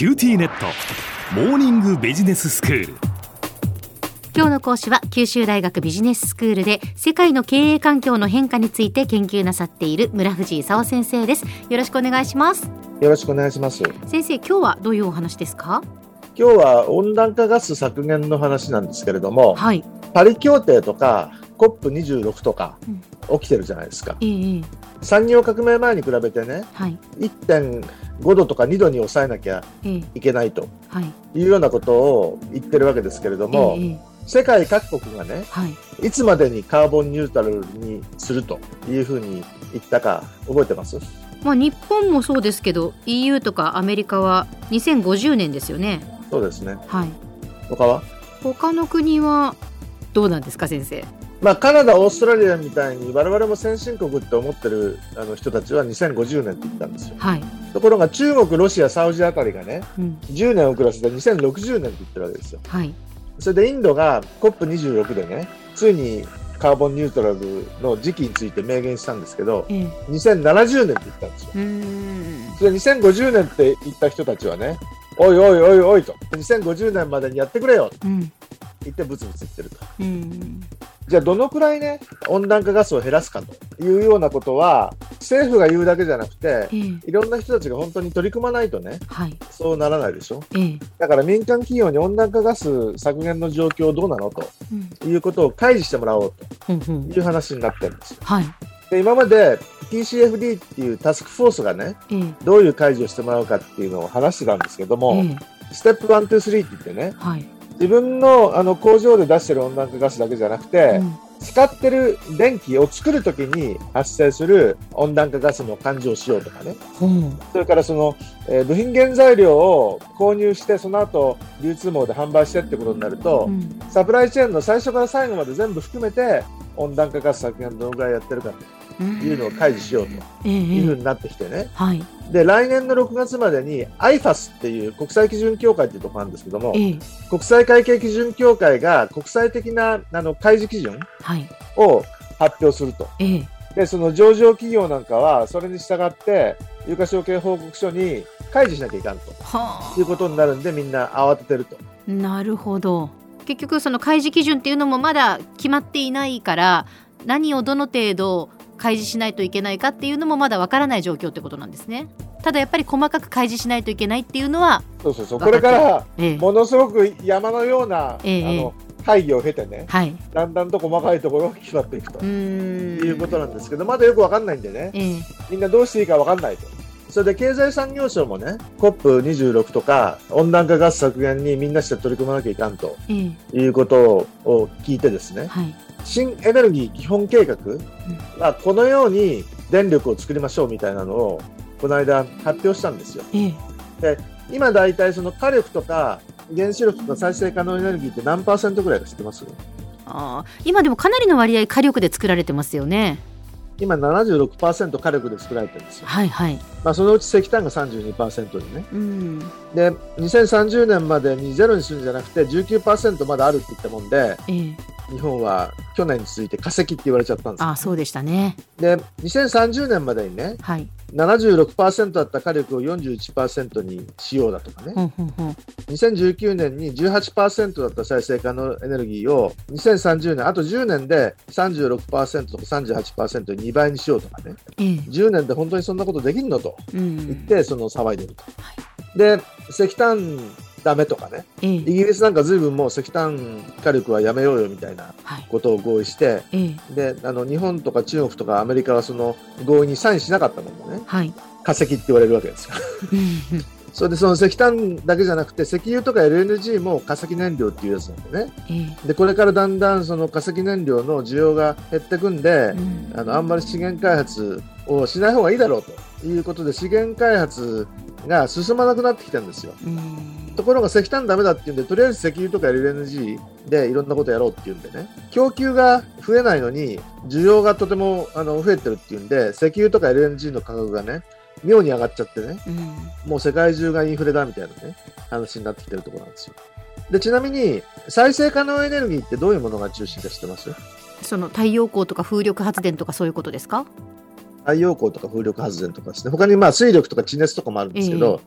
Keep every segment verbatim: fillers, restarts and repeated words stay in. キューティーネットモーニングビジネススクール。今日の講師は九州大学ビジネススクールで世界の経営環境の変化について研究なさっている村藤勲先生です。よろしくお願いします。よろしくお願いします。先生、今日はどういうお話ですか？今日は温暖化ガス削減の話なんですけれども、はい、パリ協定とかコップにじゅうろく とか起きてるじゃないですか、うん、いいいい産業革命前に比べてね、はい、いってんごどとかにどに抑えなきゃいけないというようなことを言ってるわけですけれども、いいいい世界各国がね、はい、いつまでにカーボンニュートラルにするというふうに言ったか覚えてます？まあ、日本もそうですけど イーユー とかアメリカはにせんごじゅうねんですよね。そうですね、はい、他は他の国はどうなんですか先生？まあ、カナダ、オーストラリアみたいに我々も先進国って思ってるあの人たちはにせんごじゅうねんって言ったんですよ、はい、ところが中国、ロシア、サウジあたりがね、うん、じゅうねん遅らせてにせんろくじゅうねんって言ってるわけですよ、はい、それでインドが コップにじゅうろく でねついにカーボンニュートラルの時期について明言したんですけど、ええ、にせんななじゅうねんって言ったんですよ。うーん、それにせんごじゅうねんって言った人たちはね、おいおいおいおいとにせんごじゅうねんまでにやってくれよ、うん言ってブツブツ言ってると、うん、じゃあどのくらいね温暖化ガスを減らすかというようなことは政府が言うだけじゃなくて、えー、いろんな人たちが本当に取り組まないとね、はい、そうならないでしょ、えー、だから民間企業に温暖化ガス削減の状況どうなのと、うん、いうことを開示してもらおうという話になってるんですよ、うんうんはい、で今まで ティーシーエフディー っていうタスクフォースがね、えー、どういう開示をしてもらうかっていうのを話してたんですけども、えー、ステップいち、に、さんって言ってね、はい自分 の, あの工場で出してる温暖化ガスだけじゃなくて、うん、使ってる電気を作るときに発生する温暖化ガスの勘定をしようとかね、うん、それからその、えー、部品原材料を購入してその後流通網で販売してってことになると、うん、サプライチェーンの最初から最後まで全部含めて温暖化ガス削減どのぐらいやってるかというのを開示しようというふうになってきてね、うんえーはい、で来年のろくがつまでに アイファス っていう国際基準協会っていうところなんですけども、えー、国際会計基準協会が国際的なあの開示基準を発表すると、はい、でその上場企業なんかはそれに従って有価証券報告書に開示しなきゃいかんということになるんでみんな慌ててると。なるほど。結局その開示基準っていうのもまだ決まっていないから何をどの程度開示しないといけないかっていうのもまだわからない状況ってことなんですね。ただやっぱり細かく開示しないといけないっていうのはそうそうそうこれからものすごく山のような、ええ、あの会議を経てね、はい、だんだんと細かいところが決まっていくということなんですけどまだよくわかんないんでね、ええ、みんなどうしていいかわかんないと。それで経済産業省もね コップにじゅうろく とか温暖化ガス削減にみんなして取り組まなきゃいかんと、えー、いうことを聞いてですね、はい、新エネルギー基本計画はこのように電力を作りましょうみたいなのをこの間発表したんですよ、えー、で今だいたいその火力とか原子力とか再生可能エネルギーって何パーセントぐらいか知ってます？あ今でもかなりの割合火力で作られてますよね。今 ななじゅうろくパーセント 火力で作られてるんですよ、はいはいまあ、そのうち石炭が さんじゅうにパーセント でね、うん、でにせんさんじゅうねんまでにゼロにするんじゃなくて じゅうきゅうパーセント まだあるって言ったもんで、えー、日本は去年に続いて化石って言われちゃったんです。あそうでしたね。でにせんさんじゅうねんまでにね、はい、ななじゅうろくパーセント だった火力を よんじゅういちパーセント にしようだとかね、うんうんうん、にせんじゅうきゅうねんに じゅうはちパーセント だった再生可能エネルギーをにせんさんじゅうねんあとじゅうねんで さんじゅうろくパーセント とか さんじゅうはちパーセント ににばいにしようとかね、うん、じゅうねんで本当にそんなことできんのと言ってその騒いでると、うんうん、で石炭ダメとかね、うん、イギリスなんか随分もう石炭火力はやめようよみたいなことを合意して、はいうん、であの日本とか中国とかアメリカはその合意にサインしなかったもんね、はい、化石って言われるわけですよそれでその石炭だけじゃなくて石油とか エルエヌジー も化石燃料っていうやつなんでね、えー、でこれからだんだんその化石燃料の需要が減ってくんで、うん、あのあんまり資源開発をしない方がいいだろうということで資源開発が進まなくなってきたんですよ、うん、ところが石炭ダメだっていうんでとりあえず石油とか エルエヌジー でいろんなことやろうっていうんでね供給が増えないのに需要がとてもあの増えてるっていうんで石油とか エルエヌジー の価格がね妙に上がっちゃってね、うん、もう世界中がインフレだみたいなね話になってきてるところなんですよ。でちなみに再生可能エネルギーってどういうものが中心か知ってます？その太陽光とか風力発電とかそういうことですか？太陽光とか風力発電とかですね、他にまあ水力とか地熱とかもあるんですけど、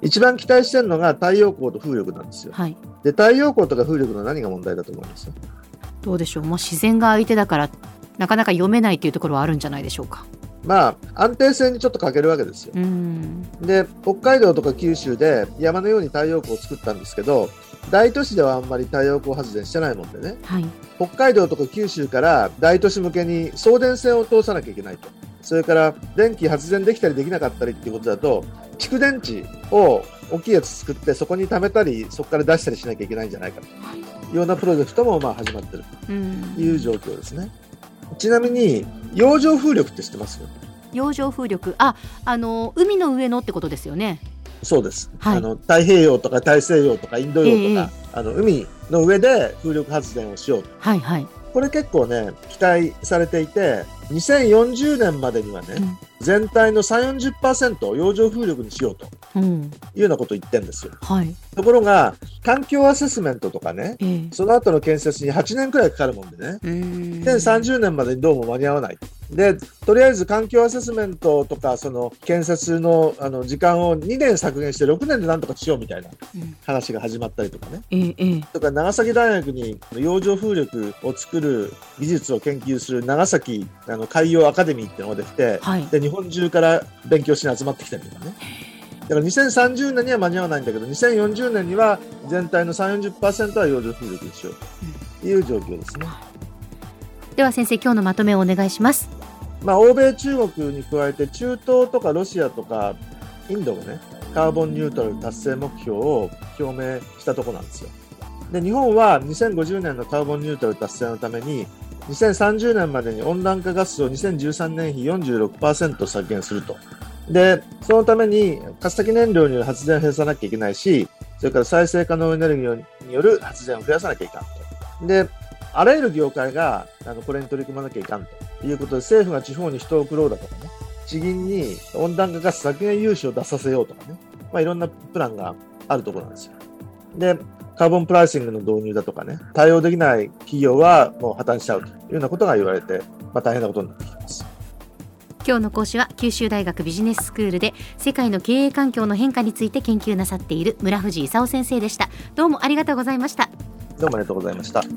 えー、一番期待してるのが太陽光と風力なんですよ、はい、で太陽光とか風力の何が問題だと思います？どうでしょう、もう自然が相手だからなかなか読めないというところはあるんじゃないでしょうか。まあ、安定性にちょっと欠けるわけですよ。うんで北海道とか九州で山のように太陽光を作ったんですけど、大都市ではあんまり太陽光発電してないもんでね、はい、北海道とか九州から大都市向けに送電線を通さなきゃいけないと、それから電気発電できたりできなかったりっていうことだと、蓄電池を大きいやつ作ってそこに貯めたりそこから出したりしなきゃいけないんじゃないかというようなプロジェクトもまあ始まってるという状況ですね。ちなみに洋上風力って知ってますよ？洋上風力、あ、あの海の上のってことですよね。そうです、はい、あの太平洋とか大西洋とかインド洋とか、えー、あの海の上で風力発電をしようと、はいはい、これ結構ね期待されていて、にせんよんじゅうねんまでにはね、うん、全体の さんじゅうからよんじゅっパーセント を洋上風力にしようというようなことを言ってるんですよ、はい、ところが環境アセスメントとかね、えー、その後の建設にはちねんくらいかかるもんでね、にせんさんじゅうねんまでにどうも間に合わないで、とりあえず環境アセスメントとかその建設 の, あの時間をにねん削減してろくねんでなんとかしようみたいな話が始まったりとかね、えー、とか長崎大学に洋上風力を作る技術を研究する長崎あの海洋アカデミーっていうのができて、はい、で日本中から勉強しに集まってきたりとかね、だからにせんさんじゅうねんには間に合わないんだけどにせんよんじゅうねんには全体の さんじゅうからよんじゅっパーセント は洋上風力にしようという状況ですね、うん、では先生今日のまとめをお願いします。まあ、欧米中国に加えて中東とかロシアとかインドがねカーボンニュートラル達成目標を表明したとこなんですよ。で日本はにせんごじゅうねんのカーボンニュートラル達成のためににせんさんじゅうねんまでに温暖化ガスをにせんじゅうさんねん比 よんじゅうろくパーセント 削減すると。で、そのために化石燃料による発電を減らさなきゃいけないし、それから再生可能エネルギーによる発電を増やさなきゃいかんと。で、あらゆる業界があのこれに取り組まなきゃいかんということで、政府が地方に人を送ろうだとかね、地銀に温暖化ガス削減融資を出させようとかね、まあいろんなプランがあるところなんですよ。で、カーボンプライシングの導入だとかね、対応できない企業はもう破綻しちゃうというようなことが言われて、まあ、大変なことになってきます。今日の講師は九州大学ビジネススクールで世界の経営環境の変化について研究なさっている村藤功先生でした。どうもありがとうございました。どうもありがとうございました。キュ